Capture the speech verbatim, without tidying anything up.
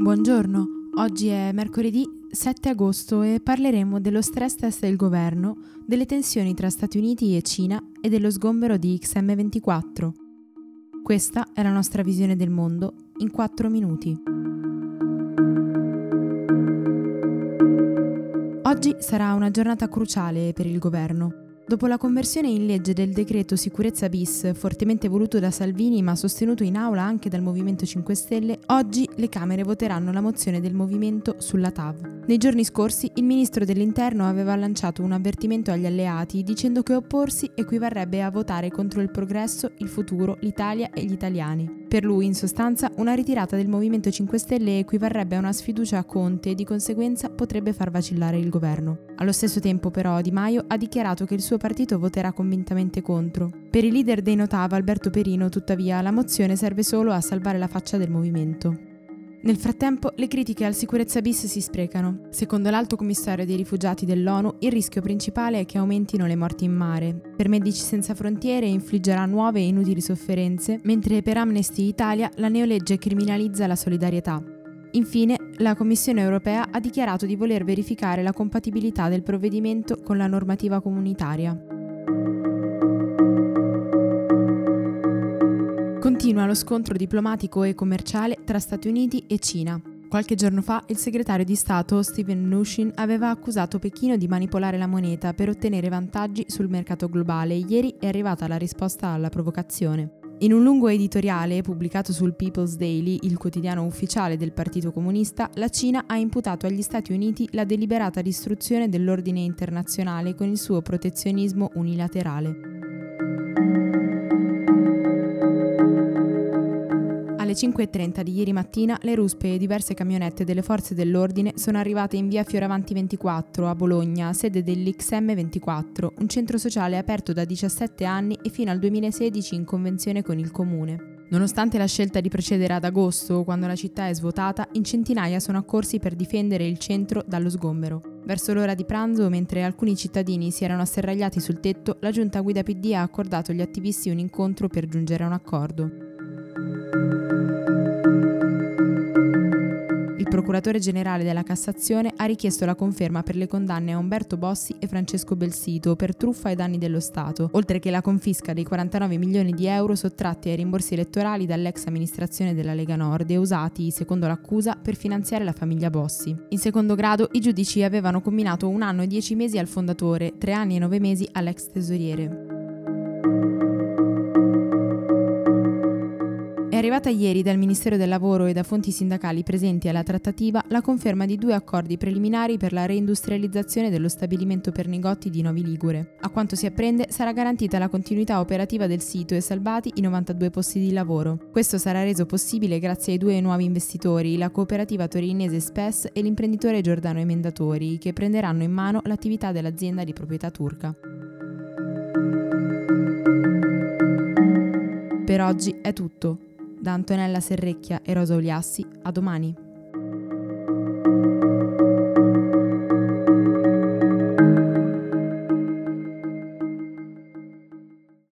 Buongiorno, oggi è mercoledì sette agosto e parleremo dello stress test del governo, delle tensioni tra Stati Uniti e Cina e dello sgombero di X M ventiquattro. Questa è la nostra visione del mondo in quattro minuti. Oggi sarà una giornata cruciale per il governo. Dopo la conversione in legge del decreto sicurezza bis, fortemente voluto da Salvini ma sostenuto in aula anche dal Movimento cinque Stelle, oggi le Camere voteranno la mozione del Movimento sulla T A V. Nei giorni scorsi il Ministro dell'Interno aveva lanciato un avvertimento agli alleati dicendo che opporsi equivarrebbe a votare contro il progresso, il futuro, l'Italia e gli italiani. Per lui, in sostanza, una ritirata del Movimento cinque Stelle equivarrebbe a una sfiducia a Conte e di conseguenza potrebbe far vacillare il governo. Allo stesso tempo, però, Di Maio ha dichiarato che il suo partito voterà convintamente contro. Per il leader dei No T A V, Alberto Perino, tuttavia, la mozione serve solo a salvare la faccia del movimento. Nel frattempo, le critiche al sicurezza bis si sprecano. Secondo l'alto commissario dei rifugiati dell'ONU, il rischio principale è che aumentino le morti in mare. Per Medici Senza Frontiere infliggerà nuove e inutili sofferenze, mentre per Amnesty Italia la neolegge criminalizza la solidarietà. Infine, la Commissione Europea ha dichiarato di voler verificare la compatibilità del provvedimento con la normativa comunitaria. Continua lo scontro diplomatico e commerciale tra Stati Uniti e Cina. Qualche giorno fa il segretario di Stato Steven Mnuchin aveva accusato Pechino di manipolare la moneta per ottenere vantaggi sul mercato globale e ieri è arrivata la risposta alla provocazione. In un lungo editoriale pubblicato sul People's Daily, il quotidiano ufficiale del Partito Comunista, la Cina ha imputato agli Stati Uniti la deliberata distruzione dell'ordine internazionale con il suo protezionismo unilaterale. Alle cinque e trenta di ieri mattina le ruspe e diverse camionette delle forze dell'ordine sono arrivate in via Fioravanti ventiquattro a Bologna, sede dell'X M ventiquattro, un centro sociale aperto da diciassette anni e fino al duemilasedici in convenzione con il comune. Nonostante la scelta di procedere ad agosto, quando la città è svuotata, in centinaia sono accorsi per difendere il centro dallo sgombero. Verso l'ora di pranzo, mentre alcuni cittadini si erano asserragliati sul tetto, la giunta guida P D ha accordato agli attivisti un incontro per giungere a un accordo. Il procuratore generale della Cassazione ha richiesto la conferma per le condanne a Umberto Bossi e Francesco Belsito per truffa e danni dello Stato, oltre che la confisca dei quarantanove milioni di euro sottratti ai rimborsi elettorali dall'ex amministrazione della Lega Nord e usati, secondo l'accusa, per finanziare la famiglia Bossi. In secondo grado, i giudici avevano comminato un anno e dieci mesi al fondatore, tre anni e nove mesi all'ex tesoriere. È arrivata ieri dal Ministero del Lavoro e da fonti sindacali presenti alla trattativa la conferma di due accordi preliminari per la reindustrializzazione dello stabilimento Pernigotti di Novi Ligure. A quanto si apprende, sarà garantita la continuità operativa del sito e salvati i novantadue posti di lavoro. Questo sarà reso possibile grazie ai due nuovi investitori, la cooperativa torinese Spes e l'imprenditore Giordano Emendatori, che prenderanno in mano l'attività dell'azienda di proprietà turca. Per oggi è tutto. Da Antonella Serrecchia e Rosa Uliassi, a domani.